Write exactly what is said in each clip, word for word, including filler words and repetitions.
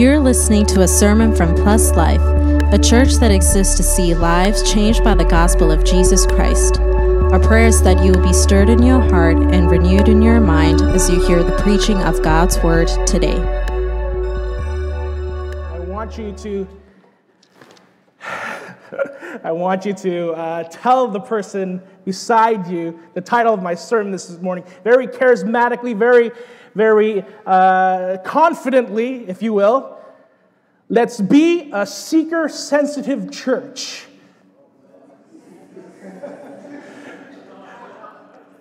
You're listening to a sermon from Plus Life, a church that exists to see lives changed by the gospel of Jesus Christ. Our prayer is that you will be stirred in your heart and renewed in your mind as you hear the preaching of God's word today. I want you to, I want you to uh, tell the person beside you the title of my sermon this morning, very charismatically, very Very uh, confidently, if you will. Let's be a seeker-sensitive church.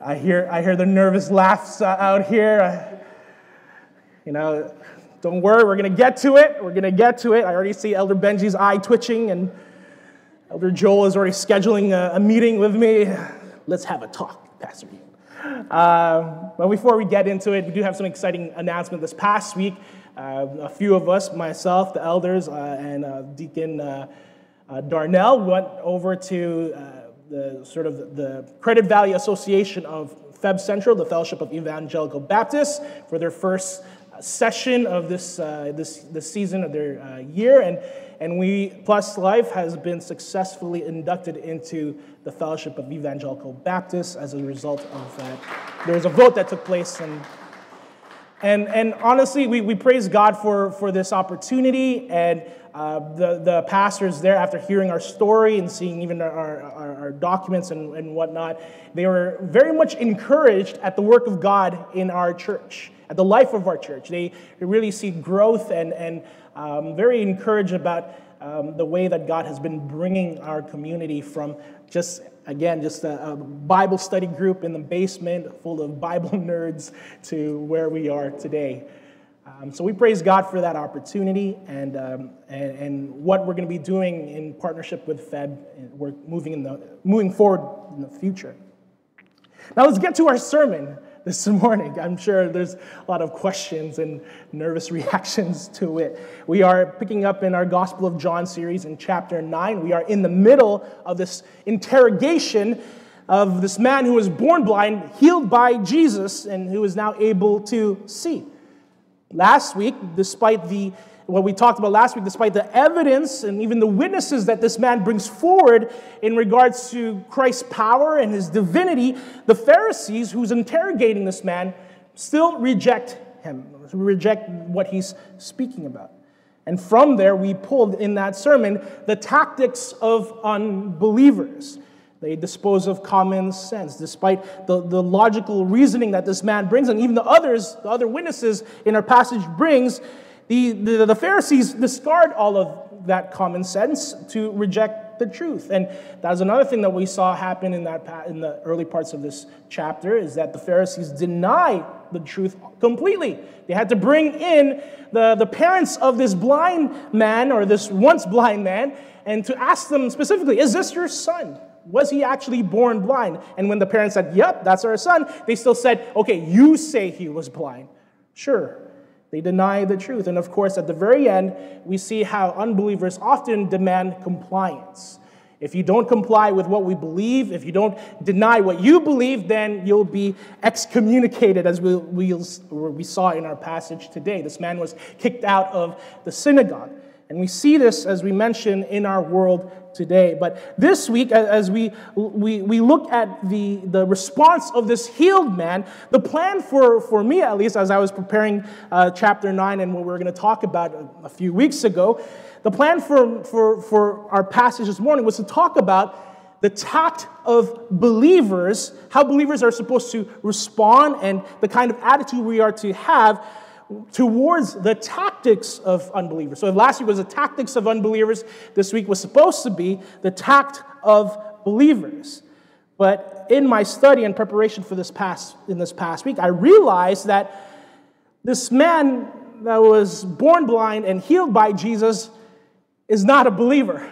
I hear, I hear the nervous laughs out here. You know, don't worry, we're gonna get to it. We're gonna get to it. I already see Elder Benji's eye twitching, and Elder Joel is already scheduling a, a meeting with me. Let's have a talk, Pastor B. Uh, but before we get into it, we do have some exciting announcement. This past week, uh, a few of us, myself, the elders, uh, and uh, Deacon uh, uh, Darnell, went over to uh, the sort of the Credit Valley Association of Feb Central, the Fellowship of Evangelical Baptists, for their first session of this uh, this, this season of their uh, year, and and we Plus Life has been successfully inducted into the Fellowship of Evangelical Baptists as a result of that. There was a vote that took place, and and and honestly, we, we praise God for for this opportunity, and uh, the the pastors there, after hearing our story and seeing even our our, our documents and, and whatnot, they were very much encouraged at the work of God in our church. At the life of our church. They really see growth and, and um, very encouraged about um, the way that God has been bringing our community from just, again, just a, a Bible study group in the basement full of Bible nerds to where we are today. Um, so we praise God for that opportunity and, um, and and what we're going to be doing in partnership with Feb. We're moving in the moving forward in the future. Now let's get to our sermon. This morning, I'm sure there's a lot of questions and nervous reactions to it. We are picking up in our Gospel of John series in chapter nine. We are in the middle of this interrogation of this man who was born blind, healed by Jesus, and who is now able to see. Last week, despite the what we talked about last week, despite the evidence and even the witnesses that this man brings forward in regards to Christ's power and his divinity, the Pharisees, who's interrogating this man, still reject him, reject what he's speaking about. And from there, we pulled in that sermon the tactics of unbelievers. They dispose of common sense, despite the, the logical reasoning that this man brings, and even the others, the other witnesses in our passage brings. The, the, the Pharisees discard all of that common sense to reject the truth. And that's another thing that we saw happen in that in the early parts of this chapter, is that the Pharisees deny the truth completely. They had to bring in the, the parents of this blind man, or this once blind man, and to ask them specifically, is this your son? Was he actually born blind? And when the parents said, yep, that's our son, they still said, okay, you say he was blind. Sure. They deny the truth. And of course, at the very end, we see how unbelievers often demand compliance. If you don't comply with what we believe, if you don't deny what you believe, then you'll be excommunicated, as we, we, we saw in our passage today. This man was kicked out of the synagogue. And we see this, as we mentioned, in our world today. But this week, as we we, we look at the, the response of this healed man, the plan for, for me, at least, as I was preparing uh, chapter nine and what we were going to talk about a, a few weeks ago, the plan for, for, for our passage this morning was to talk about the tact of believers, how believers are supposed to respond, and the kind of attitude we are to have towards the tactics of unbelievers. So if last week was the tactics of unbelievers, this week was supposed to be the tact of believers. But in my study and preparation for this past in this past week, I realized that this man that was born blind and healed by Jesus is not a believer.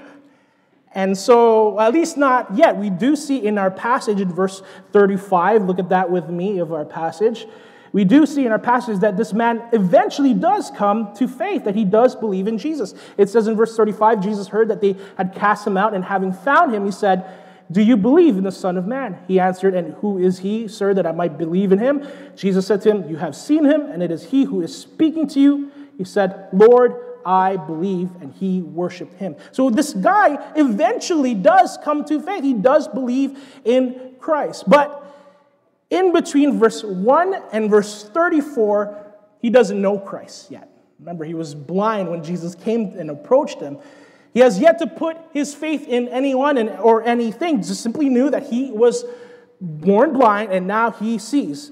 And so, at least not yet. We do see in our passage in verse thirty-five, look at that with me of our passage, we do see in our passage that this man eventually does come to faith, that he does believe in Jesus. It says in verse thirty-five, Jesus heard that they had cast him out, and having found him, he said, "Do you believe in the Son of Man?" He answered, "And who is he, sir, that I might believe in him?" Jesus said to him, "You have seen him, and it is he who is speaking to you." He said, "Lord, I believe, and he worshiped him. So this guy eventually does come to faith. He does believe in Christ. But in between verse one and verse thirty-four, he doesn't know Christ yet. Remember, he was blind when Jesus came and approached him. He has yet to put his faith in anyone and, or anything. Just simply knew that he was born blind and now he sees.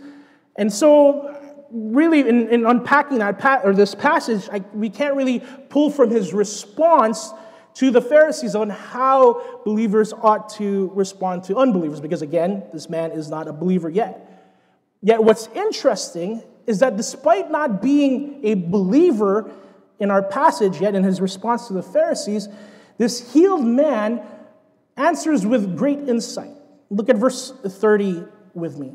And so, really, in, in unpacking that pa- or this passage, I, we can't really pull from his response to the Pharisees on how believers ought to respond to unbelievers. Because again, this man is not a believer yet. Yet what's interesting is that despite not being a believer in our passage yet, in his response to the Pharisees, this healed man answers with great insight. Look at verse thirty with me.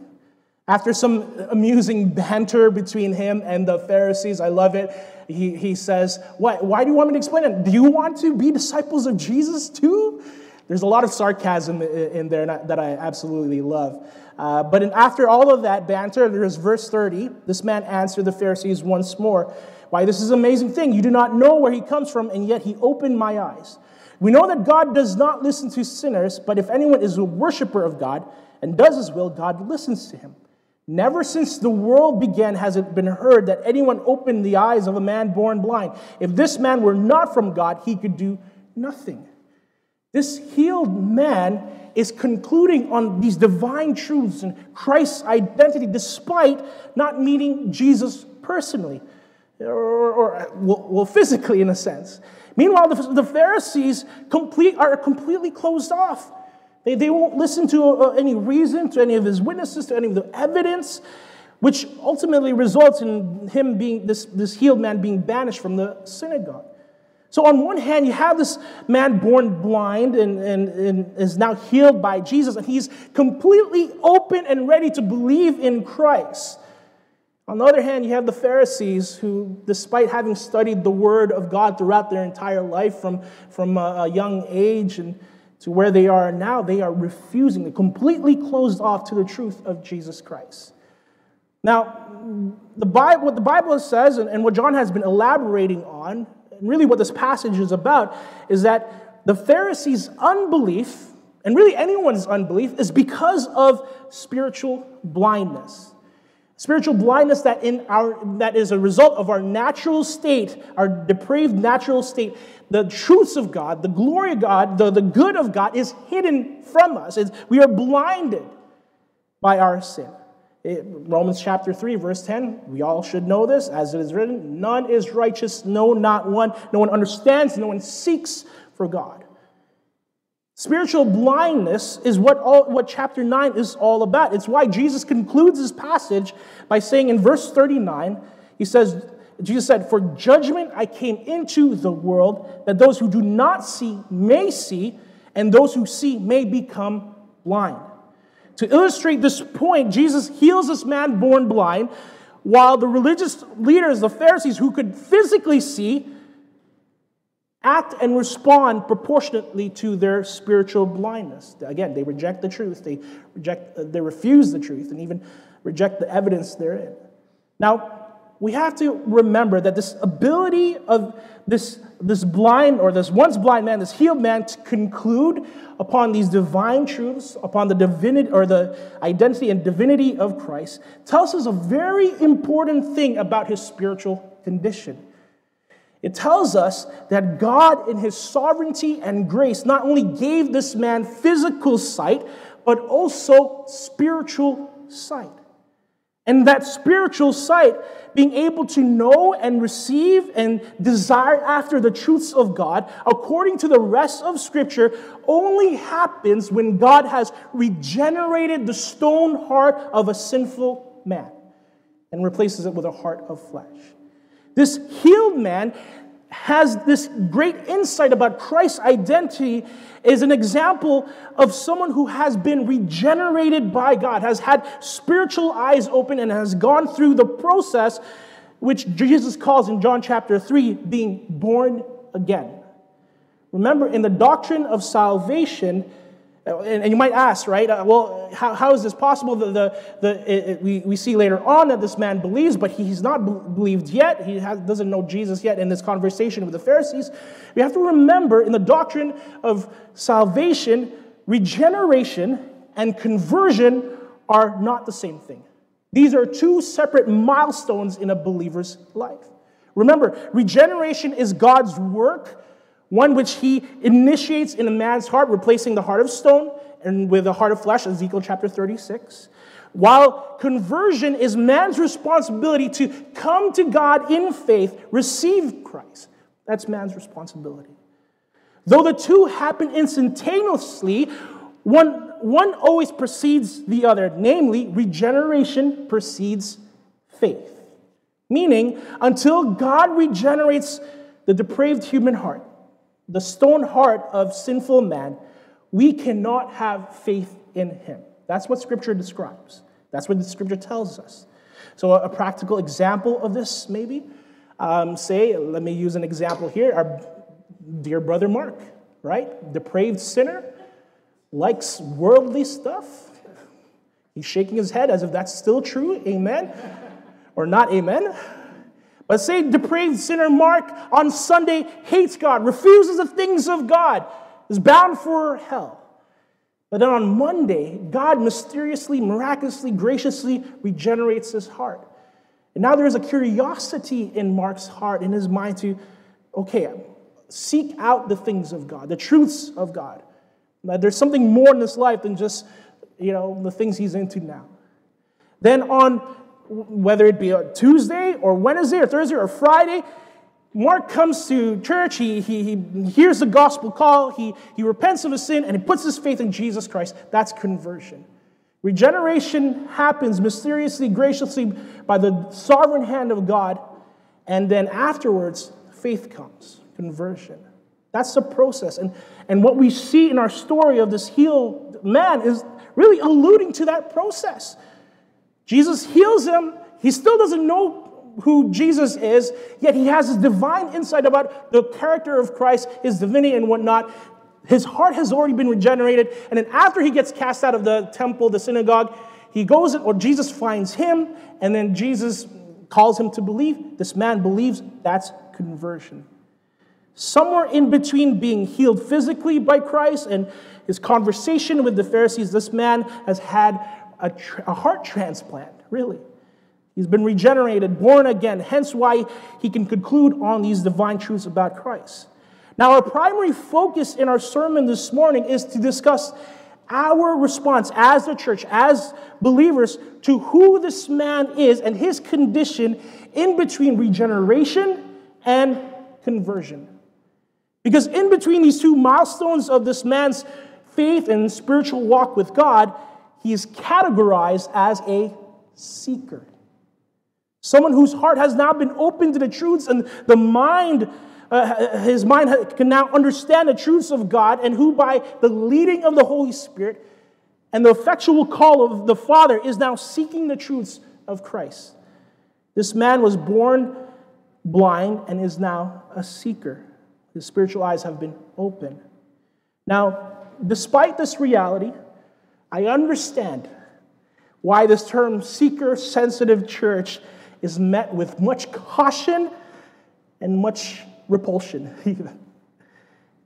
After some amusing banter between him and the Pharisees, I love it, he, he says, why, why do you want me to explain it? Do you want to be disciples of Jesus too? There's a lot of sarcasm in there that I absolutely love. Uh, but in, after all of that banter, there's verse thirty. This man answered the Pharisees once more. Why, this is an amazing thing. You do not know where he comes from, and yet he opened my eyes. We know that God does not listen to sinners, but if anyone is a worshiper of God and does his will, God listens to him. Never since the world began has it been heard that anyone opened the eyes of a man born blind. If this man were not from God, he could do nothing. This healed man is concluding on these divine truths and Christ's identity despite not meeting Jesus personally, or, or well, physically in a sense. Meanwhile, the, the Pharisees complete, are completely closed off. They, they won't listen to uh, any reason, to any of his witnesses, to any of the evidence, which ultimately results in him being, this, this healed man being banished from the synagogue. So on one hand, you have this man born blind and, and, and is now healed by Jesus, and he's completely open and ready to believe in Christ. On the other hand, you have the Pharisees who, despite having studied the Word of God throughout their entire life from, from a, a young age and to where they are now, they are refusing. They're completely closed off to the truth of Jesus Christ. Now, the Bible, what the Bible says and, and what John has been elaborating on, and really what this passage is about, is that the Pharisees' unbelief, and really anyone's unbelief, is because of spiritual blindness. Spiritual blindness that in our that is a result of our natural state, our depraved natural state. The truths of God, the glory of God, the, the good of God is hidden from us. It's, we are blinded by our sin. It, Romans chapter three, verse ten, we all should know this, as it is written, none is righteous, no, not one. No one understands, no one seeks for God. Spiritual blindness is what, all, what chapter nine is all about. It's why Jesus concludes this passage by saying in verse thirty-nine, he says, Jesus said, for judgment I came into the world, that those who do not see may see, and those who see may become blind. To illustrate this point, Jesus heals this man born blind, while the religious leaders, the Pharisees, who could physically see, act and respond proportionately to their spiritual blindness. Again, they reject the truth, they reject, they refuse the truth, and even reject the evidence therein. Now, we have to remember that this ability of this, this blind, or this once blind man, this healed man, to conclude upon these divine truths, upon the divinity or the identity and divinity of Christ, tells us a very important thing about his spiritual condition. It tells us that God, in his sovereignty and grace, not only gave this man physical sight, but also spiritual sight. And that spiritual sight, being able to know and receive and desire after the truths of God, according to the rest of Scripture, only happens when God has regenerated the stone heart of a sinful man and replaces it with a heart of flesh. This healed man has this great insight about Christ's identity, is an example of someone who has been regenerated by God, has had spiritual eyes open, and has gone through the process which Jesus calls in John chapter three, being born again. Remember, in the doctrine of salvation, And, and you might ask, right, uh, well, how, how is this possible? The, the, the, it, it, we, we see later on that this man believes, but he's not be- believed yet. He has, doesn't know Jesus yet in this conversation with the Pharisees. We have to remember in the doctrine of salvation, regeneration and conversion are not the same thing. These are two separate milestones in a believer's life. Remember, regeneration is God's work, one which he initiates in a man's heart, replacing the heart of stone and with a heart of flesh, Ezekiel chapter thirty-six. While conversion is man's responsibility to come to God in faith, receive Christ. That's man's responsibility. Though the two happen instantaneously, one, one always precedes the other. Namely, regeneration precedes faith. Meaning, until God regenerates the depraved human heart, the stone heart of sinful man, we cannot have faith in him. That's what Scripture describes. That's what the Scripture tells us. So a practical example of this, maybe, um, say, let me use an example here, our dear brother Mark, right? Depraved sinner, likes worldly stuff. He's shaking his head as if that's still true, amen, or not amen. Let's say depraved sinner Mark on Sunday hates God, refuses the things of God, is bound for hell. But then on Monday, God mysteriously, miraculously, graciously regenerates his heart. And now there is a curiosity in Mark's heart, in his mind to, okay, seek out the things of God, the truths of God. Like there's something more in this life than just, you know, the things he's into now. Then on whether it be a Tuesday or Wednesday or Thursday or Friday, Mark comes to church, he, he, he hears the gospel call, he, he repents of his sin, and he puts his faith in Jesus Christ. That's conversion. Regeneration happens mysteriously, graciously, by the sovereign hand of God, and then afterwards, faith comes, conversion. That's the process. And, and what we see in our story of this healed man is really alluding to that process. Jesus heals him. He still doesn't know who Jesus is, yet he has this divine insight about the character of Christ, his divinity and whatnot. His heart has already been regenerated. And then after he gets cast out of the temple, the synagogue, he goes, or Jesus finds him, and then Jesus calls him to believe. This man believes. That's conversion. Somewhere in between being healed physically by Christ and his conversation with the Pharisees, this man has had A, tr- a heart transplant, really. He's been regenerated, born again, hence why he can conclude on these divine truths about Christ. Now, our primary focus in our sermon this morning is to discuss our response as the church, as believers, to who this man is and his condition in between regeneration and conversion. Because in between these two milestones of this man's faith and spiritual walk with God, he is categorized as a seeker. Someone whose heart has now been opened to the truths and the mind, uh, his mind can now understand the truths of God, and who by the leading of the Holy Spirit and the effectual call of the Father is now seeking the truths of Christ. This man was born blind and is now a seeker. His spiritual eyes have been opened. Now, despite this reality, I understand why this term seeker-sensitive church is met with much caution and much repulsion, even.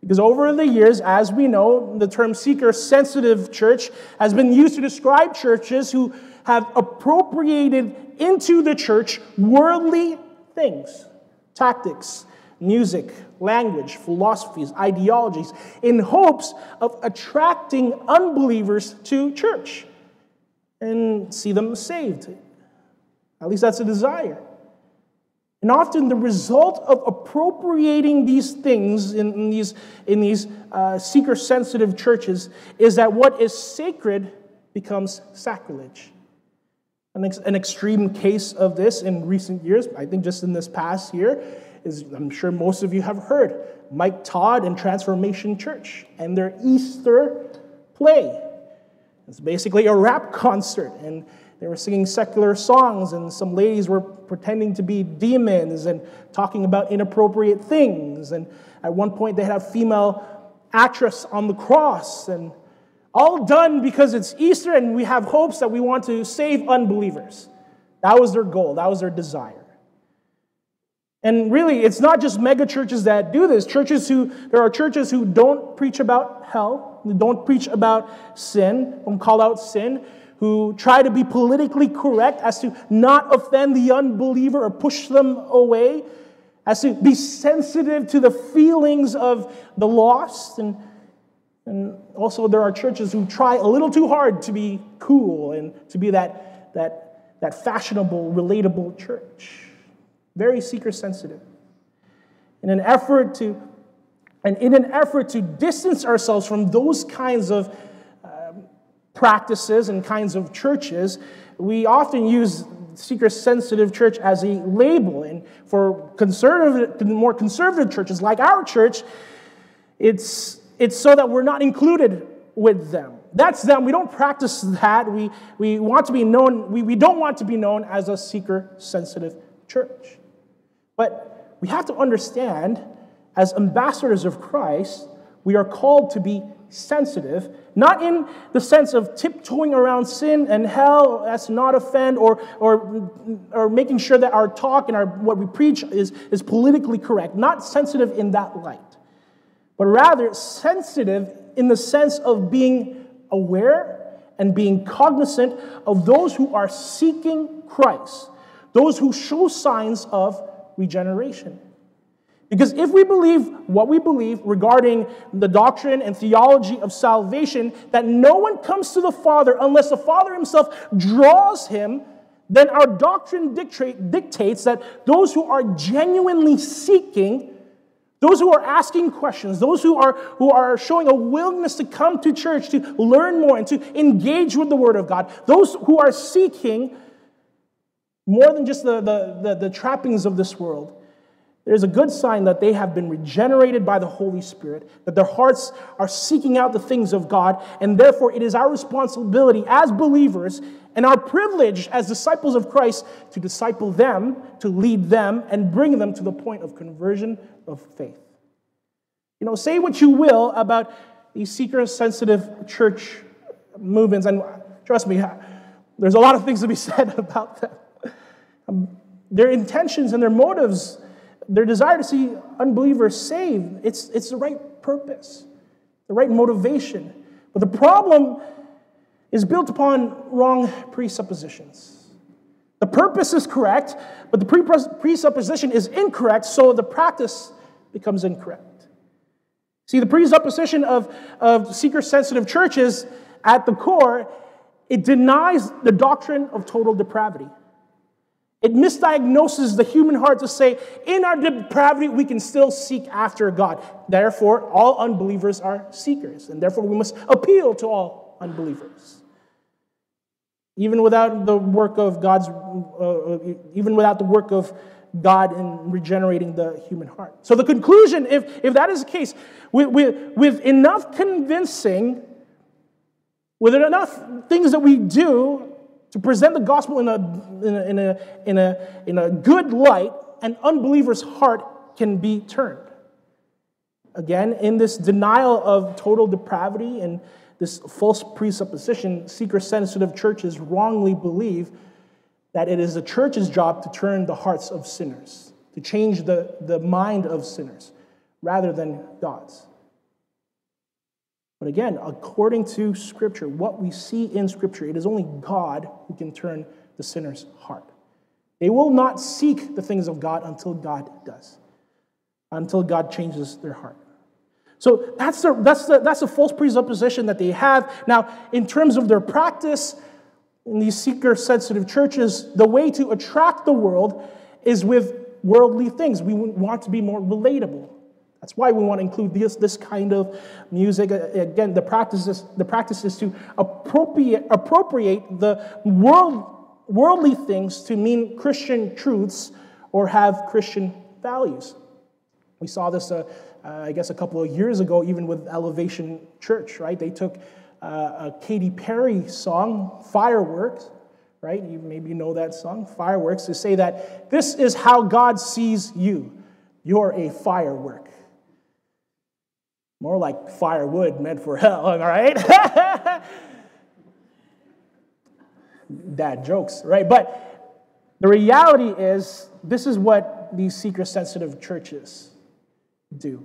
Because over the years, as we know, the term seeker-sensitive church has been used to describe churches who have appropriated into the church worldly things, tactics, music, language, philosophies, ideologies, in hopes of attracting unbelievers to church and see them saved. At least that's a desire. And often the result of appropriating these things in, in these, in these uh, seeker-sensitive churches is that what is sacred becomes sacrilege. An, ex- an extreme case of this in recent years, I think just in this past year, is, I'm sure most of you have heard, Mike Todd and Transformation Church and their Easter play. It's basically a rap concert, and they were singing secular songs, and some ladies were pretending to be demons and talking about inappropriate things. And at one point, they had a female actress on the cross, and all done because it's Easter and we have hopes that we want to save unbelievers. That was their goal. That was their desire. And really, it's not just mega churches that do this. Churches who, there are churches who don't preach about hell, who don't preach about sin, who call out sin, who try to be politically correct as to not offend the unbeliever or push them away, as to be sensitive to the feelings of the lost. And, and also there are churches who try a little too hard to be cool and to be that, that, that fashionable, relatable church. Very seeker-sensitive. In an effort to, and in an effort to distance ourselves from those kinds of uh, practices and kinds of churches, we often use seeker-sensitive church as a label. And for conservative, more conservative churches like our church, it's it's so that we're not included with them. That's them. We don't practice that. We we want to be known. We we don't want to be known as a seeker-sensitive church. But we have to understand, as ambassadors of Christ, we are called to be sensitive, not in the sense of tiptoeing around sin and hell as to not offend, or, or, or making sure that our talk and our, what we preach is, is politically correct. Not sensitive in that light, but rather sensitive in the sense of being aware and being cognizant of those who are seeking Christ, those who show signs of regeneration. Because if we believe what we believe regarding the doctrine and theology of salvation, that no one comes to the Father unless the Father himself draws him, then our doctrine dictates that those who are genuinely seeking, those who are asking questions, those who are, who are showing a willingness to come to church, to learn more and to engage with the Word of God, those who are seeking more than just the, the, the, the trappings of this world, there's a good sign that they have been regenerated by the Holy Spirit, that their hearts are seeking out the things of God, and therefore it is our responsibility as believers and our privilege as disciples of Christ to disciple them, to lead them, and bring them to the point of conversion of faith. You know, say what you will about these seeker-sensitive church movements, and trust me, there's a lot of things to be said about them. Um, their intentions and their motives, their desire to see unbelievers saved, it's, it's the right purpose, the right motivation. But the problem is built upon wrong presuppositions. The purpose is correct, but the pre presupposition is incorrect, so the practice becomes incorrect. See, the presupposition of, of seeker-sensitive churches, at the core, it denies the doctrine of total depravity. It misdiagnoses the human heart to say, in our depravity, we can still seek after God. Therefore, all unbelievers are seekers, and therefore we must appeal to all unbelievers. Even without the work of God's, uh, even without the work of God in regenerating the human heart. So the conclusion, if, if that is the case, with, with, with enough convincing, with enough things that we do to present the gospel in a, in a, in a, in a, in a good light, an unbeliever's heart can be turned. Again, in this denial of total depravity and this false presupposition, seeker-sensitive churches wrongly believe that it is the church's job to turn the hearts of sinners, to change the, the mind of sinners, rather than God's. But again, according to Scripture, what we see in Scripture, it is only God who can turn the sinner's heart. They will not seek the things of God until God does, until God changes their heart. So that's the, that's the, that's a false presupposition that they have. Now, in terms of their practice in these seeker-sensitive churches, the way to attract the world is with worldly things. We want to be more relatable. That's why we want to include this, this kind of music. Again, the practice is, the practice is to appropriate, appropriate the world, worldly things to mean Christian truths or have Christian values. We saw this, uh, uh, I guess, a couple of years ago, even with Elevation Church, right? They took uh, a Katy Perry song, Fireworks, right? You maybe know that song, Fireworks, to say that this is how God sees you. You're a firework. More like firewood meant for hell, all right? Dad jokes, right? But the reality is, this is what these seeker-sensitive churches do.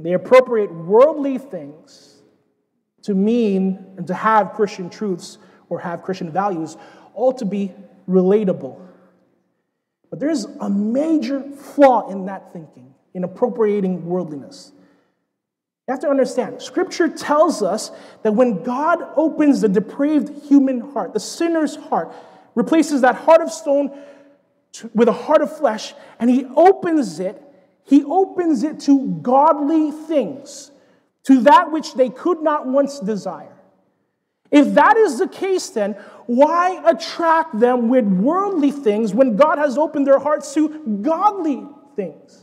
They appropriate worldly things to mean and to have Christian truths or have Christian values, all to be relatable. But there's a major flaw in that thinking, in appropriating worldliness. You have to understand, Scripture tells us that when God opens the depraved human heart, the sinner's heart, replaces that heart of stone with a heart of flesh, and he opens it, he opens it to godly things, to that which they could not once desire. If that is the case, then why attract them with worldly things when God has opened their hearts to godly things?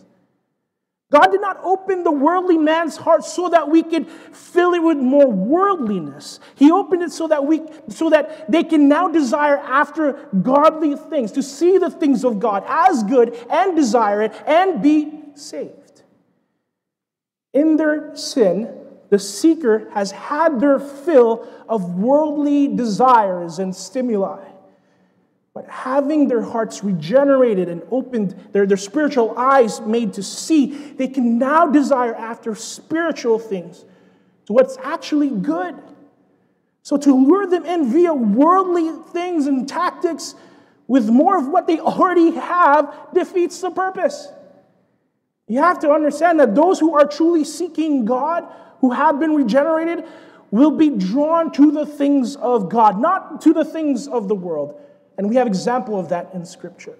God did not open the worldly man's heart so that we could fill it with more worldliness. He opened it so that we, so that they can now desire after godly things, to see the things of God as good and desire it and be saved. In their sin, the seeker has had their fill of worldly desires and stimuli. But having their hearts regenerated and opened, their, their spiritual eyes made to see, they can now desire after spiritual things, to what's actually good. So to lure them in via worldly things and tactics with more of what they already have defeats the purpose. You have to understand that those who are truly seeking God, who have been regenerated, will be drawn to the things of God, not to the things of the world. And we have an example of that in Scripture.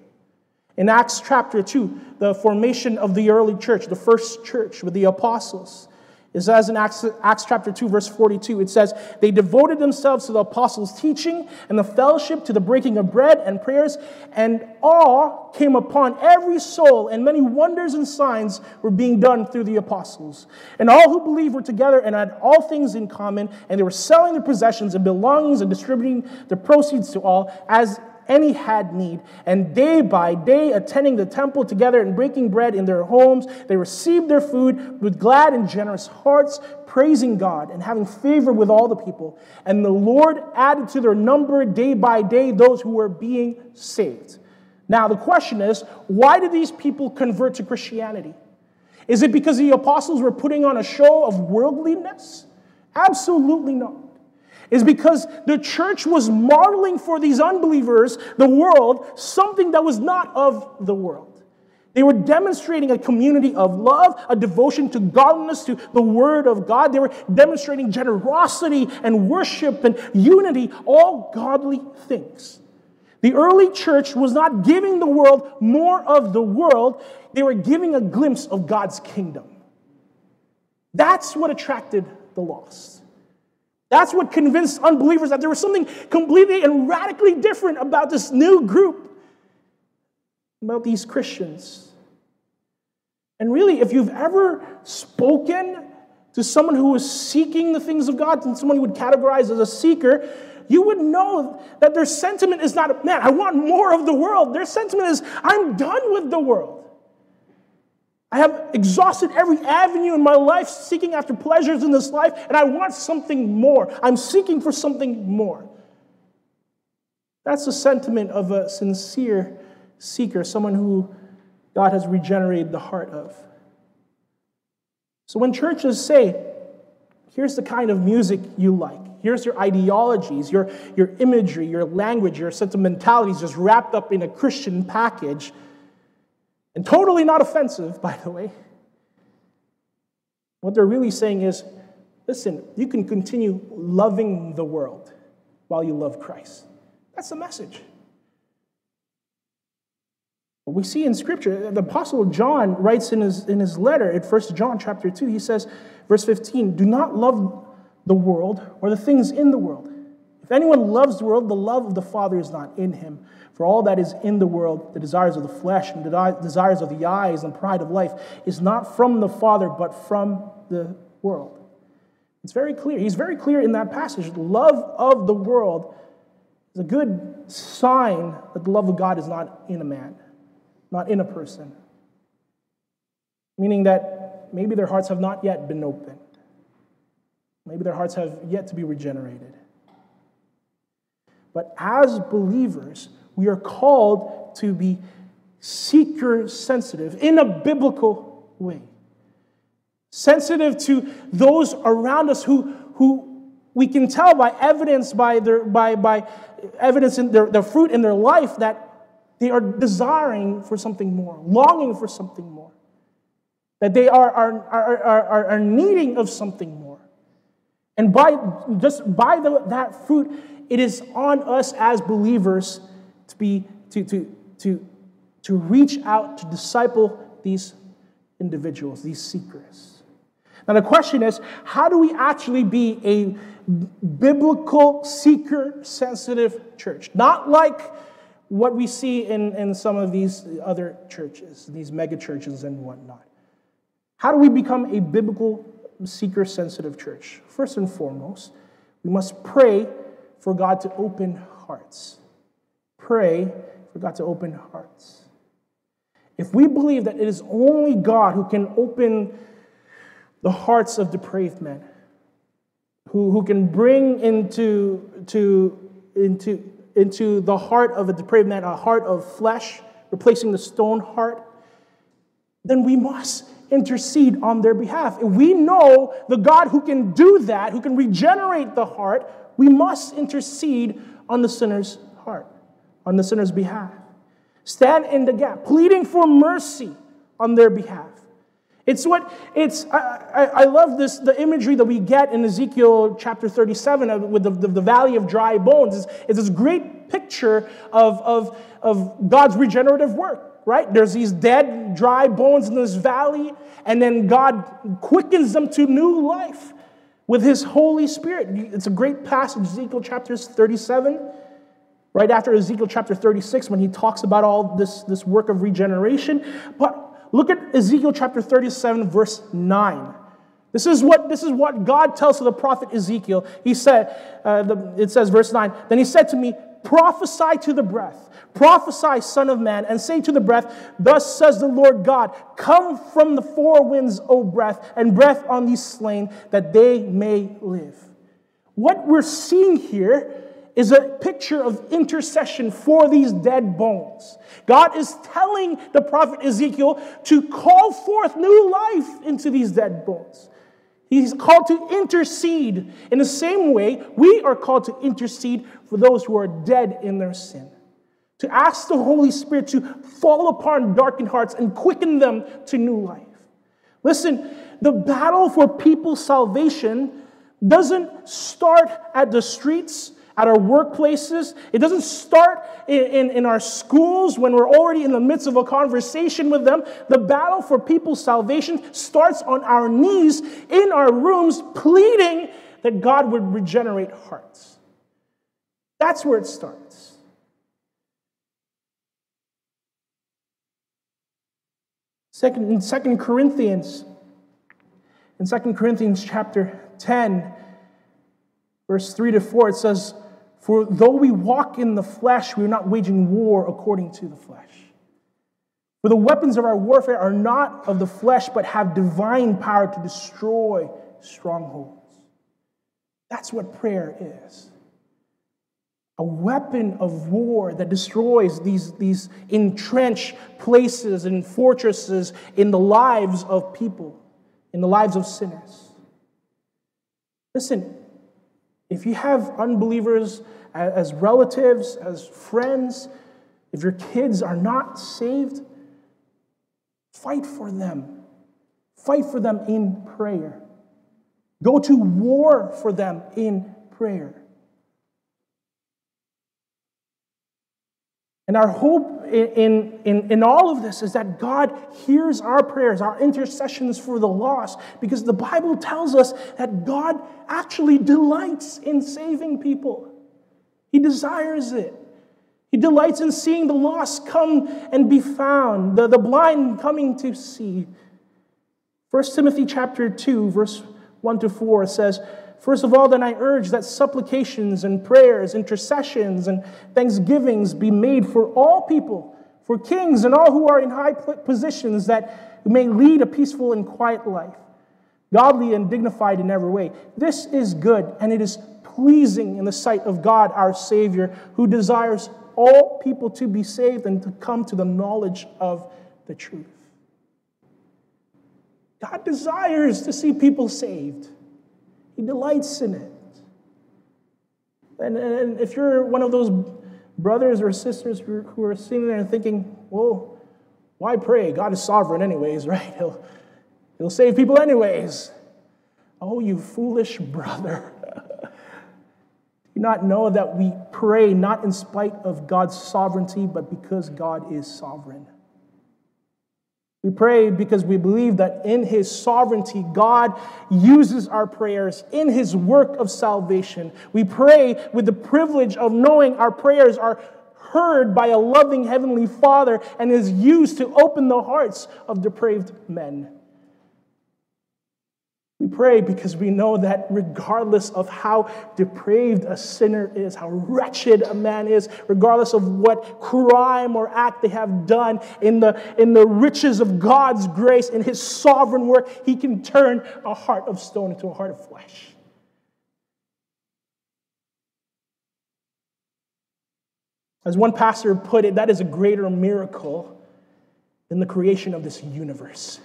In Acts chapter two, the formation of the early church, the first church with the apostles, it says in Acts, Acts chapter two, verse forty-two, it says, "They devoted themselves to the apostles' teaching and the fellowship, to the breaking of bread and prayers, and awe came upon every soul, and many wonders and signs were being done through the apostles. And all who believed were together and had all things in common, and they were selling their possessions and belongings and distributing the proceeds to all, as any had need. And day by day, attending the temple together and breaking bread in their homes, they received their food with glad and generous hearts, praising God and having favor with all the people. And the Lord added to their number day by day those who were being saved." Now the question is, why did these people convert to Christianity? Is it because the apostles were putting on a show of worldliness? Absolutely not. Is because the church was modeling for these unbelievers, the world, something that was not of the world. They were demonstrating a community of love, a devotion to godliness, to the Word of God. They were demonstrating generosity and worship and unity, all godly things. The early church was not giving the world more of the world. They were giving a glimpse of God's kingdom. That's what attracted the lost. That's what convinced unbelievers that there was something completely and radically different about this new group, about these Christians. And really, if you've ever spoken to someone who is seeking the things of God, and someone you would categorize as a seeker, you would know that their sentiment is not, man, I want more of the world. Their sentiment is, I'm done with the world. I have exhausted every avenue in my life seeking after pleasures in this life, and I want something more. I'm seeking for something more. That's the sentiment of a sincere seeker, someone who God has regenerated the heart of. So when churches say, here's the kind of music you like, here's your ideologies, your, your imagery, your language, your sentimentalities just wrapped up in a Christian package, and totally not offensive, by the way. What they're really saying is, listen, you can continue loving the world while you love Christ. That's the message. But we see in Scripture, the Apostle John writes in his, in his letter, in First John chapter two, he says, verse fifteen, "Do not love the world or the things in the world. If anyone loves the world, the love of the Father is not in him. For all that is in the world, the desires of the flesh and the desires of the eyes and pride of life, is not from the Father, but from the world." It's very clear. He's very clear in that passage. The love of the world is a good sign that the love of God is not in a man, not in a person. Meaning that maybe their hearts have not yet been opened. Maybe their hearts have yet to be regenerated. But as believers, we are called to be seeker-sensitive in a biblical way. Sensitive to those around us who, who we can tell by evidence, by their by by evidence in their, their fruit in their life that they are desiring for something more, longing for something more. That they are, are, are, are, are needing of something more. And by just by the, that fruit, it is on us as believers to be to to to to reach out to disciple these individuals, these seekers. Now the question is, how do we actually be a biblical, seeker-sensitive church? Not like what we see in, in some of these other churches, these mega churches and whatnot. How do we become a biblical, seeker-sensitive church? First and foremost, we must pray for God to open hearts. Pray for God to open hearts. If we believe that it is only God who can open the hearts of depraved men, who, who can bring into, to, into, into the heart of a depraved man a heart of flesh, replacing the stone heart, then we must intercede on their behalf. If we know the God who can do that, who can regenerate the heart, we must intercede on the sinner's heart, on the sinner's behalf. Stand in the gap, pleading for mercy on their behalf. It's what, it's, I, I, I love this, the imagery that we get in Ezekiel chapter thirty-seven with the, the, the valley of dry bones. It's, it's this great picture of, of, of God's regenerative work, right? There's these dead, dry bones in this valley, and then God quickens them to new life with his Holy Spirit. It's a great passage, Ezekiel chapter thirty-seven. Right after Ezekiel chapter thirty-six, when he talks about all this, this work of regeneration. But look at Ezekiel chapter thirty-seven, verse nine. This is what, this is what God tells to the prophet Ezekiel. He said, uh, the, it says, verse nine, "Then he said to me, prophesy to the breath, prophesy, son of man, and say to the breath, thus says the Lord God, come from the four winds, O breath, and breath on these slain, that they may live." What we're seeing here is a picture of intercession for these dead bones. God is telling the prophet Ezekiel to call forth new life into these dead bones. He's called to intercede. In the same way, we are called to intercede for those who are dead in their sin. To ask the Holy Spirit to fall upon darkened hearts and quicken them to new life. Listen, the battle for people's salvation doesn't start at the streets, at our workplaces. It doesn't start in, in, in our schools when we're already in the midst of a conversation with them. The battle for people's salvation starts on our knees, in our rooms, pleading that God would regenerate hearts. That's where it starts. Second, in Second Corinthians, in Second Corinthians chapter ten, verse three to four, it says, "For though we walk in the flesh, we are not waging war according to the flesh. For the weapons of our warfare are not of the flesh, but have divine power to destroy strongholds." That's what prayer is. A weapon of war that destroys these, these entrenched places and fortresses in the lives of people, in the lives of sinners. Listen, if you have unbelievers as relatives, as friends, if your kids are not saved, fight for them. Fight for them in prayer. Go to war for them in prayer. And our hope in, in, in all of this is that God hears our prayers, our intercessions for the lost, because the Bible tells us that God actually delights in saving people. He desires it. He delights in seeing the lost come and be found, the, the blind coming to see. First Timothy chapter two, verse one to four says, "First of all, then I urge that supplications and prayers, intercessions and thanksgivings be made for all people, for kings and all who are in high positions, that may lead a peaceful and quiet life, godly and dignified in every way. This is good, and it is pleasing in the sight of God our Savior, who desires all people to be saved and to come to the knowledge of the truth. God desires to see people saved. He delights in it. And, and if you're one of those brothers or sisters who are sitting there and thinking, well, why pray? God is sovereign anyways, right? He'll, he'll save people anyways. Oh, you foolish brother. Do you not know that we pray not in spite of God's sovereignty, but because God is sovereign? We pray because we believe that in His sovereignty, God uses our prayers in His work of salvation. We pray with the privilege of knowing our prayers are heard by a loving Heavenly Father and is used to open the hearts of depraved men. We pray because we know that regardless of how depraved a sinner is, how wretched a man is, regardless of what crime or act they have done, in the, in the riches of God's grace, in His sovereign work, He can turn a heart of stone into a heart of flesh. As one pastor put it, that is a greater miracle than the creation of this universe.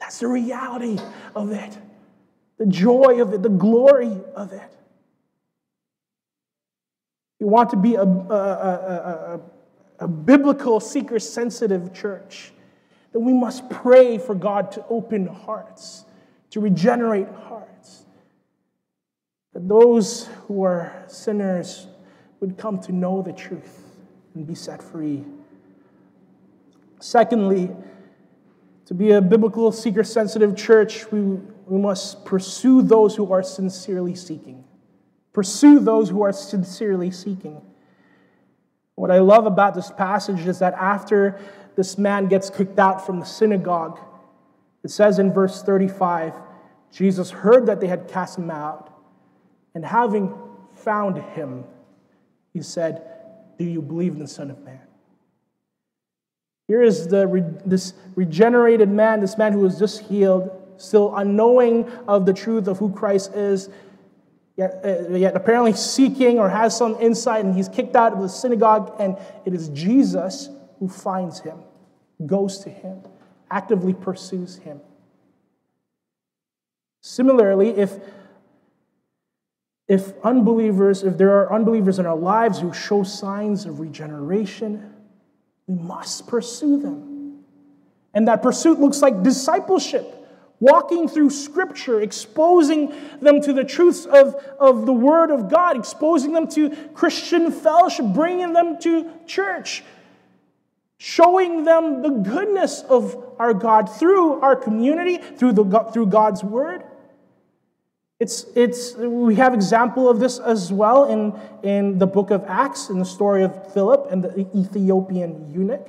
That's the reality of it, the joy of it, the glory of it. You want to be a, a, a, a, a biblical, seeker-sensitive church, then we must pray for God to open hearts, to regenerate hearts, that those who are sinners would come to know the truth and be set free. Secondly, to be a biblical, seeker-sensitive church, we, we must pursue those who are sincerely seeking. Pursue those who are sincerely seeking. What I love about this passage is that after this man gets kicked out from the synagogue, it says in verse thirty-five, Jesus heard that they had cast him out, and having found him, he said, "Do you believe in the Son of Man?" Here is the, this regenerated man, this man who was just healed, still unknowing of the truth of who Christ is, yet, yet apparently seeking or has some insight, and he's kicked out of the synagogue, and it is Jesus who finds him, goes to him, actively pursues him. Similarly, if, if unbelievers, if there are unbelievers in our lives who show signs of regeneration, we must pursue them. And that pursuit looks like discipleship, walking through Scripture, exposing them to the truths of, of the Word of God, exposing them to Christian fellowship, bringing them to church, showing them the goodness of our God through our community, through, the, through God's Word. It's, it's, we have example of this as well in, in the book of Acts, in the story of Philip and the Ethiopian eunuch.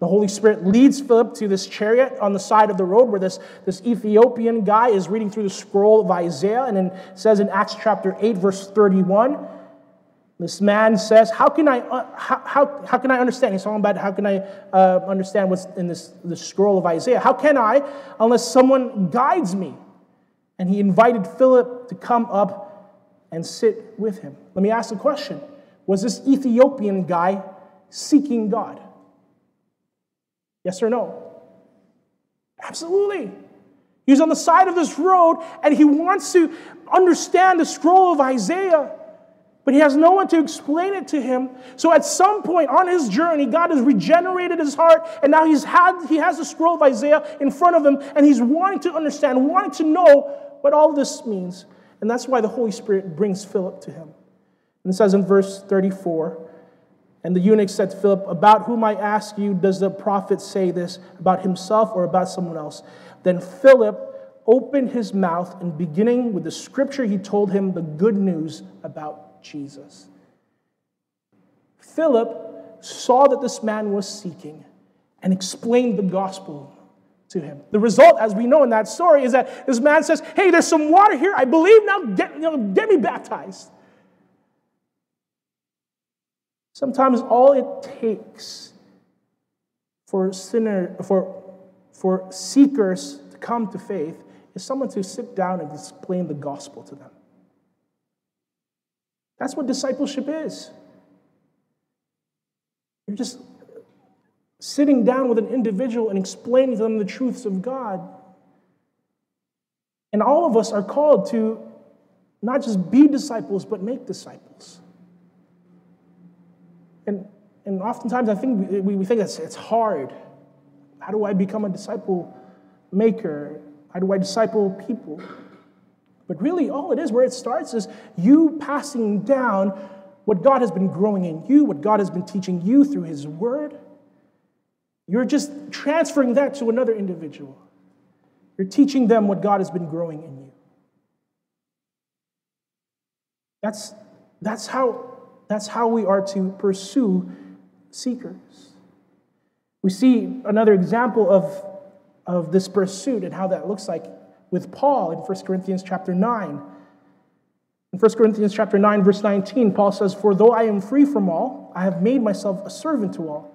The Holy Spirit leads Philip to this chariot on the side of the road where this, this Ethiopian guy is reading through the scroll of Isaiah, and it says in Acts chapter eight, verse thirty-one, this man says, how can I, uh, how, how, how can I understand? He's talking about how can I uh, understand what's in this, this scroll of Isaiah. How can I unless someone guides me? And he invited Philip to come up and sit with him. Let me ask the question. Was this Ethiopian guy seeking God? Yes or no? Absolutely. He's on the side of this road and he wants to understand the scroll of Isaiah, but he has no one to explain it to him. So at some point on his journey, God has regenerated his heart, and now he's had, he has the scroll of Isaiah in front of him, and he's wanting to understand, wanting to know what all this means. And that's why the Holy Spirit brings Philip to him. And it says in verse thirty-four, and the eunuch said to Philip, "About whom I ask you, does the prophet say this, about himself or about someone else?" Then Philip opened his mouth, and beginning with the scripture, he told him the good news about Jesus. Philip saw that this man was seeking and explained the gospel to him. The result, as we know in that story, is that this man says, "Hey, there's some water here. I believe now. Get, you know, get me baptized." Sometimes all it takes for sinner for for seekers to come to faith is someone to sit down and explain the gospel to them. That's what discipleship is. You're just sitting down with an individual and explaining to them the truths of God. And all of us are called to not just be disciples, but make disciples. And, and oftentimes I think we, we think it's, it's hard. How do I become a disciple maker? How do I disciple people? But really all it is, where it starts, is you passing down what God has been growing in you, what God has been teaching you through His Word. You're just transferring that to another individual. You're teaching them what God has been growing in you. That's, that's, how, that's how we are to pursue seekers. We see another example of, of this pursuit and how that looks like with Paul in First Corinthians chapter nine. In First Corinthians chapter nine, verse nineteen, Paul says, "For though I am free from all, I have made myself a servant to all,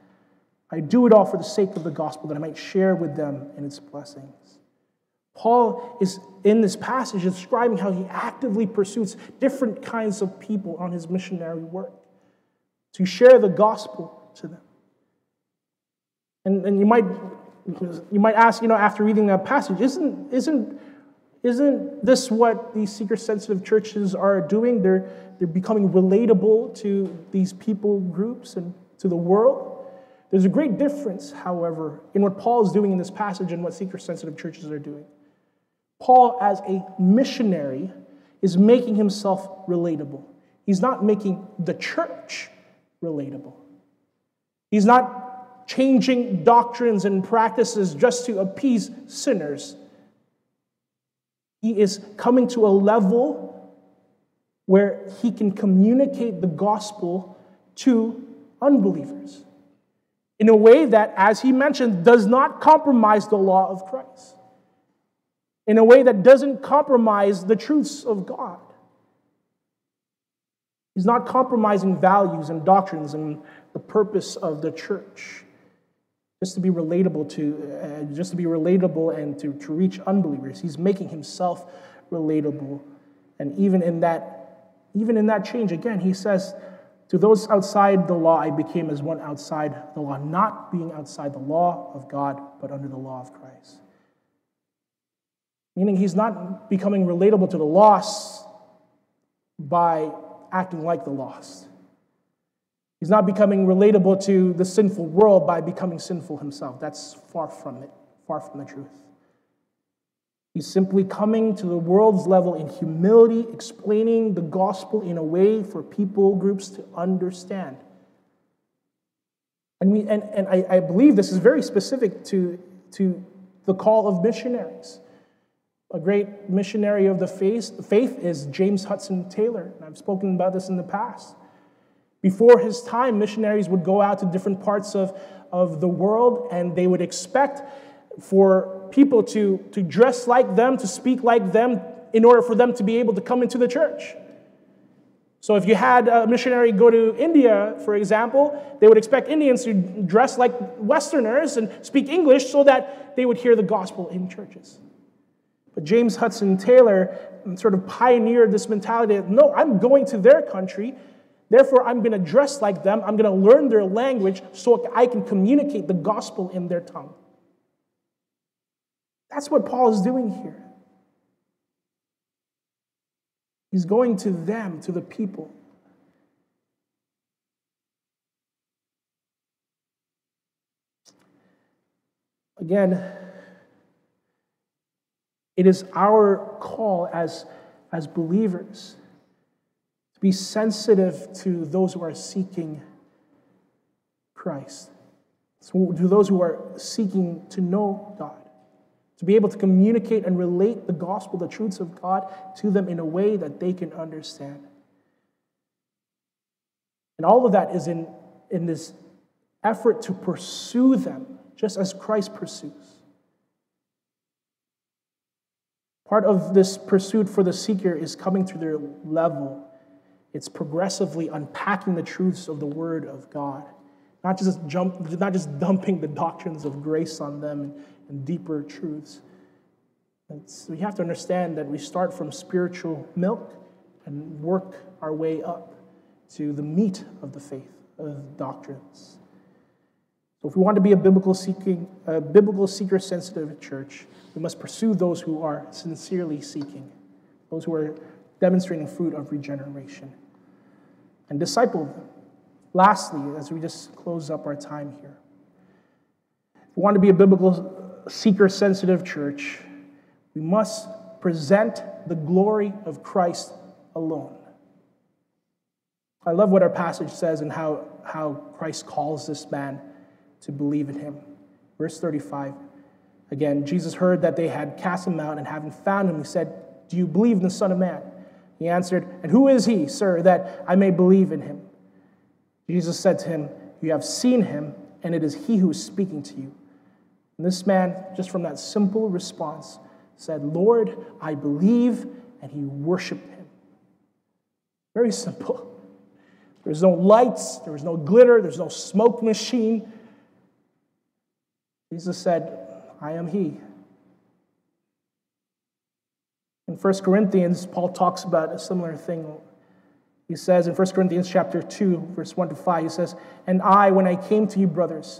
I do it all for the sake of the gospel, that I might share with them in its blessings." Paul is, in this passage, describing how he actively pursues different kinds of people on his missionary work to share the gospel to them. And, and you might you might ask, you know, after reading that passage, isn't isn't isn't this what these seeker-sensitive churches are doing? They're they're becoming relatable to these people groups and to the world. There's a great difference, however, in what Paul is doing in this passage and what seeker-sensitive churches are doing. Paul, as a missionary, is making himself relatable. He's not making the church relatable. He's not changing doctrines and practices just to appease sinners. He is coming to a level where he can communicate the gospel to unbelievers in a way that, as he mentioned, does not compromise the law of Christ, in a way that doesn't compromise the truths of God. He's not compromising values and doctrines and the purpose of the church, just to be relatable to, uh, just to be relatable and to, to reach unbelievers. He's making himself relatable, and even in that, even in that change, again, he says, "To those outside the law, I became as one outside the law, not being outside the law of God, but under the law of Christ." Meaning he's not becoming relatable to the lost by acting like the lost. He's not becoming relatable to the sinful world by becoming sinful himself. That's far from it, far from the truth. He's simply coming to the world's level in humility, explaining the gospel in a way for people groups to understand. And, we, and, and I, I believe this is very specific to, to the call of missionaries. A great missionary of the faith, faith is James Hudson Taylor, and I've spoken about this in the past. Before his time, missionaries would go out to different parts of, of the world, and they would expect for people to, to dress like them, to speak like them, in order for them to be able to come into the church. So if you had a missionary go to India, for example, they would expect Indians to dress like Westerners and speak English so that they would hear the gospel in churches. But James Hudson Taylor sort of pioneered this mentality that, no, I'm going to their country, therefore I'm going to dress like them, I'm going to learn their language so I can communicate the gospel in their tongue. That's what Paul is doing here. He's going to them, to the people. Again, it is our call as, as believers to be sensitive to those who are seeking Christ, So to those who are seeking to know God, to be able to communicate and relate the gospel, the truths of God, to them in a way that they can understand. And all of that is in, in this effort to pursue them, just as Christ pursues. Part of this pursuit for the seeker is coming to their level. It's progressively unpacking the truths of the Word of God. Not just, jump, not just dumping the doctrines of grace on them and, and deeper truths. And so we have to understand that we start from spiritual milk and work our way up to the meat of the faith, of doctrines. So if we want to be a biblical seeking, a biblical seeker-sensitive church, we must pursue those who are sincerely seeking, those who are demonstrating fruit of regeneration, and disciple them. Lastly, as we just close up our time here, if we want to be a biblical seeker-sensitive church, we must present the glory of Christ alone. I love what our passage says and how, how Christ calls this man to believe in him. Verse thirty-five, again, Jesus heard that they had cast him out, and having found him, he said, "Do you believe in the Son of Man?" He answered, "And who is he, sir, that I may believe in him?" Jesus said to him, "You have seen him, and it is he who is speaking to you." And this man, just from that simple response, said, "Lord, I believe," and he worshiped him. Very simple. There was no lights, there was no glitter, there's no smoke machine. Jesus said, "I am he." In First Corinthians, Paul talks about a similar thing. He says in First Corinthians chapter two, verse one to five, he says, "And I, when I came to you, brothers,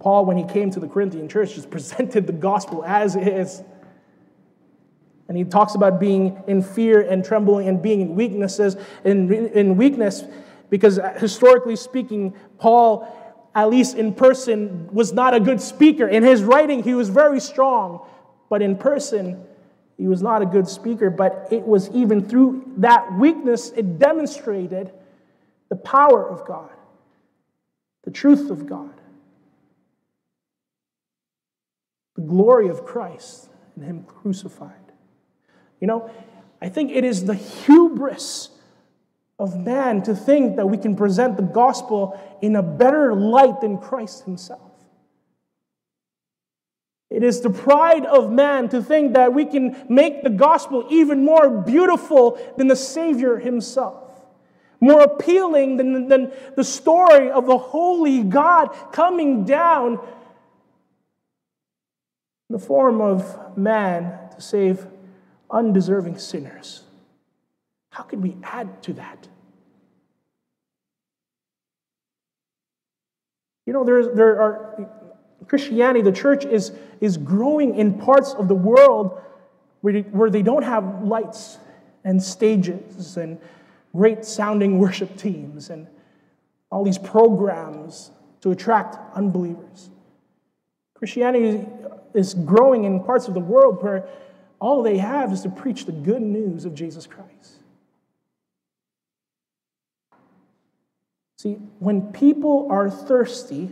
Paul, when he came to the Corinthian church, just presented the gospel as is. And he talks about being in fear and trembling and being in weaknesses, in, in weakness, because historically speaking, Paul, at least in person, was not a good speaker. In his writing, he was very strong, but in person, he was not a good speaker. But it was even through that weakness, it demonstrated the power of God, the truth of God, the glory of Christ and him crucified. You know, I think it is the hubris of man to think that we can present the gospel in a better light than Christ himself. It is the pride of man to think that we can make the gospel even more beautiful than the Savior himself, more appealing than, than the story of the holy God coming down in the form of man to save undeserving sinners. How could we add to that? You know, there, there are, Christianity, the church is, is growing in parts of the world where, where they don't have lights and stages and great sounding worship teams and all these programs to attract unbelievers. Christianity is growing in parts of the world where all they have is to preach the good news of Jesus Christ. See, when people are thirsty,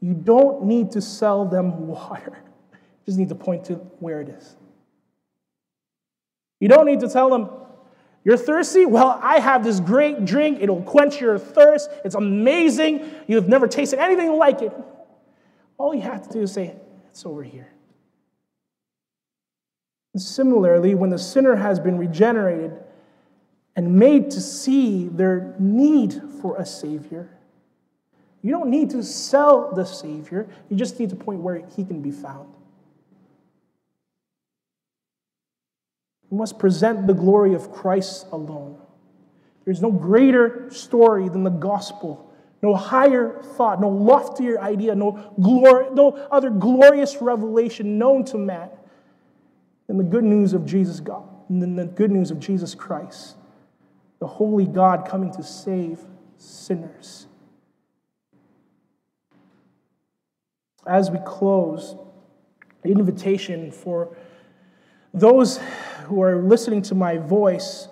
you don't need to sell them water. You just need to point to where it is. You don't need to tell them, "You're thirsty? Well, I have this great drink. It'll quench your thirst. It's amazing. You've never tasted anything like it." All you have to do is say, "It's over here." And similarly, when the sinner has been regenerated and made to see their need for a Savior, you don't need to sell the Savior. You just need to point where he can be found. You must present the glory of Christ alone. There's no greater story than the gospel no higher thought, no loftier idea, no glory, no other glorious revelation known to man than the good news of Jesus God, than the good news of Jesus Christ, the holy God coming to save sinners. As we close, the invitation for those who are listening to my voice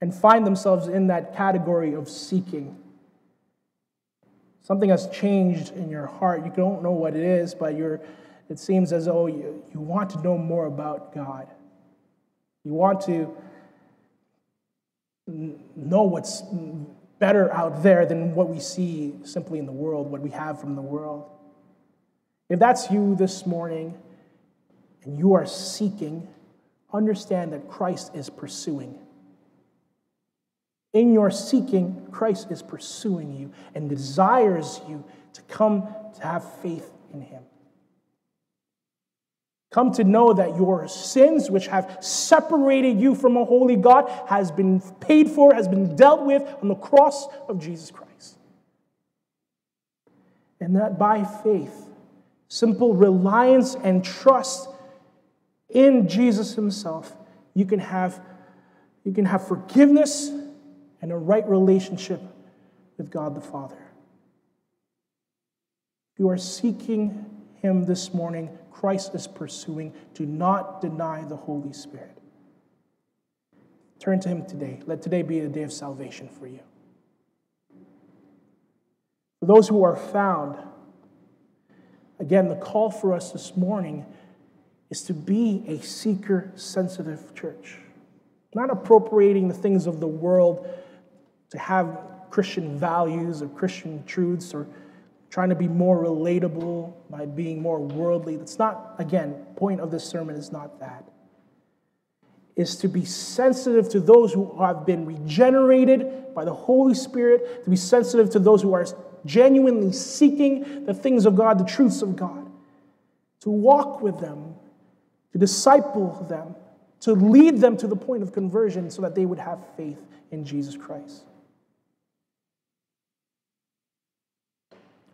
and find themselves in that category of seeking. Something has changed in your heart. You don't know what it is, but you're, it seems as though you, you want to know more about God. You want to know what's better out there than what we see simply in the world, what we have from the world. If that's you this morning, and you are seeking, understand that Christ is pursuing. In your seeking, Christ is pursuing you and desires you to come to have faith in him. Come to know that your sins, which have separated you from a holy God, has been paid for, has been dealt with on the cross of Jesus Christ. And that by faith, simple reliance and trust in Jesus himself, you can have, you can have forgiveness and a right relationship with God the Father. If you are seeking him this morning, Christ is pursuing. Do not deny the Holy Spirit. Turn to him today. Let today be a day of salvation for you. For those who are found, again, the call for us this morning is to be a seeker-sensitive church. Not appropriating the things of the world to have Christian values or Christian truths or trying to be more relatable by being more worldly. That's not, again, the point of this sermon is not that. It's to be sensitive to those who have been regenerated by the Holy Spirit, to be sensitive to those who are genuinely seeking the things of God, the truths of God, to walk with them, to disciple them, to lead them to the point of conversion so that they would have faith in Jesus Christ.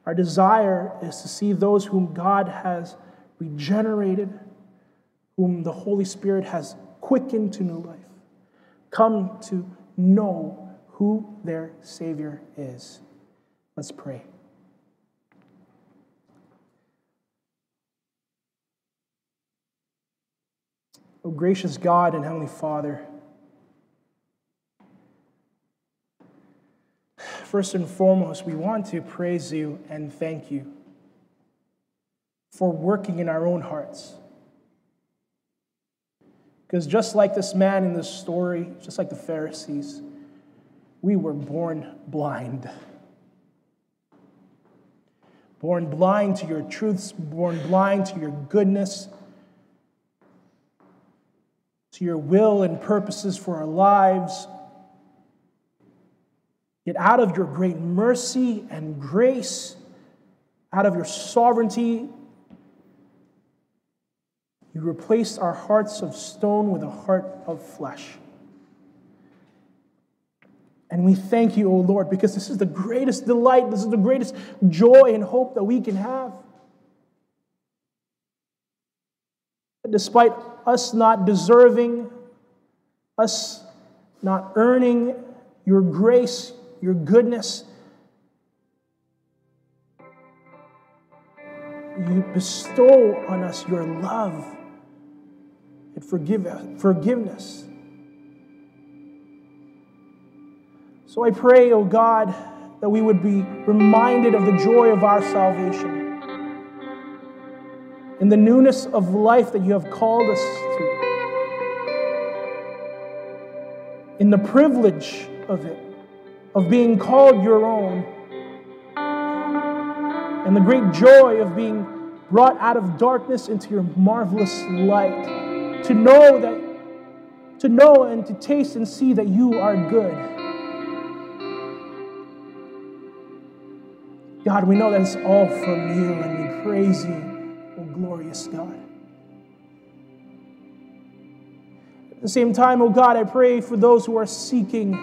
Our desire is to see those whom God has regenerated, whom the Holy Spirit has quickened to new life, come to know who their Savior is. Let's pray. O gracious God and Heavenly Father, first and foremost, we want to praise you and thank you for working in our own hearts. Because just like this man in this story, just like the Pharisees, we were born blind. Born blind to your truths, born blind to your goodness, to your will and purposes for our lives. Yet out of your great mercy and grace, out of your sovereignty, you replaced our hearts of stone with a heart of flesh. And we thank you, O Lord, because this is the greatest delight, this is the greatest joy and hope that we can have. Despite us not deserving, us not earning your grace, your goodness, you bestow on us your love and forgiveness. So I pray, O God, that we would be reminded of the joy of our salvation and the newness of life that you have called us to, in the privilege of it, of being called your own, and the great joy of being brought out of darkness into your marvelous light, to know that, to know and to taste and see that you are good. God, we know that it's all from you, and we praise you, O glorious God. At the same time, O God, I pray for those who are seeking.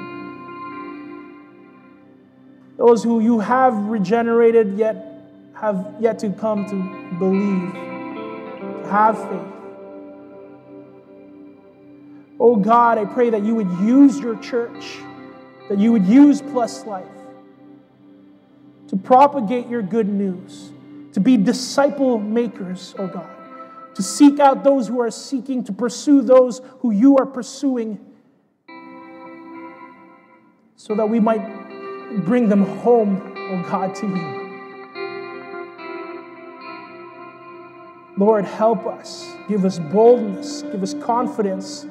Those who you have regenerated yet have yet to come to believe, to have faith. Oh God, I pray that you would use your church, that you would use Plus Life to propagate your good news, to be disciple makers, oh God, to seek out those who are seeking, to pursue those who you are pursuing, so that we might bring them home, oh God, to you. Lord, help us. Give us boldness. Give us confidence.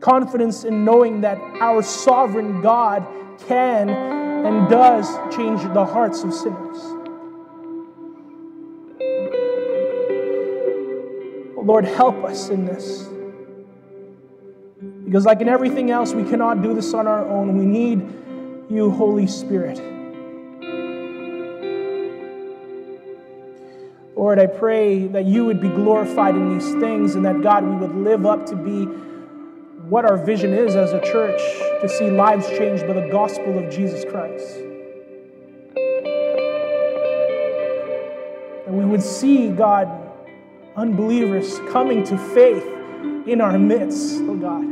Confidence in knowing that our sovereign God can and does change the hearts of sinners. Lord, help us in this. Because like in everything else, we cannot do this on our own. We need you, Holy Spirit. Lord, I pray that you would be glorified in these things, and that, God, we would live up to be what our vision is as a church, to see lives changed by the gospel of Jesus Christ. And we would see, God, unbelievers coming to faith in our midst, oh God.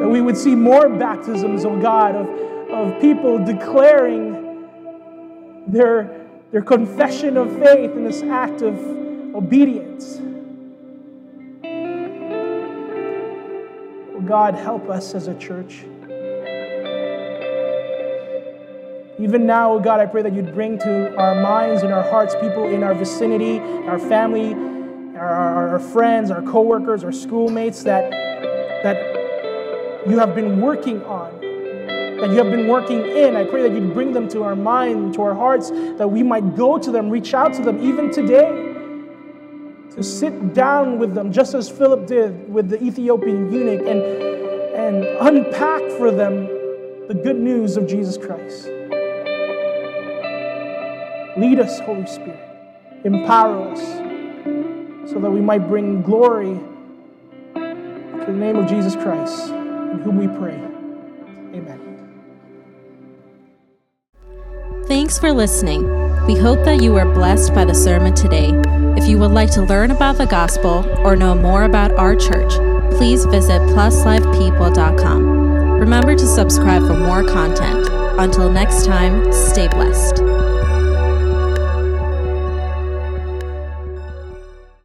That we would see more baptisms, oh God, of, of people declaring Their, their confession of faith in this act of obedience. Oh God, help us as a church. Even now, oh God, I pray that you'd bring to our minds and our hearts people in our vicinity, our family, our, our friends, our co-workers, our schoolmates that, that you have been working on, that you have been working in. I pray that you'd bring them to our mind, to our hearts, that we might go to them, reach out to them even today, to sit down with them, just as Philip did with the Ethiopian eunuch, and, and unpack for them the good news of Jesus Christ. Lead us, Holy Spirit. Empower us so that we might bring glory to the name of Jesus Christ, in whom we pray. Amen. Thanks for listening. We hope that you were blessed by the sermon today. If you would like to learn about the gospel or know more about our church, please visit plus life people dot com. Remember to subscribe for more content. Until next time, stay blessed.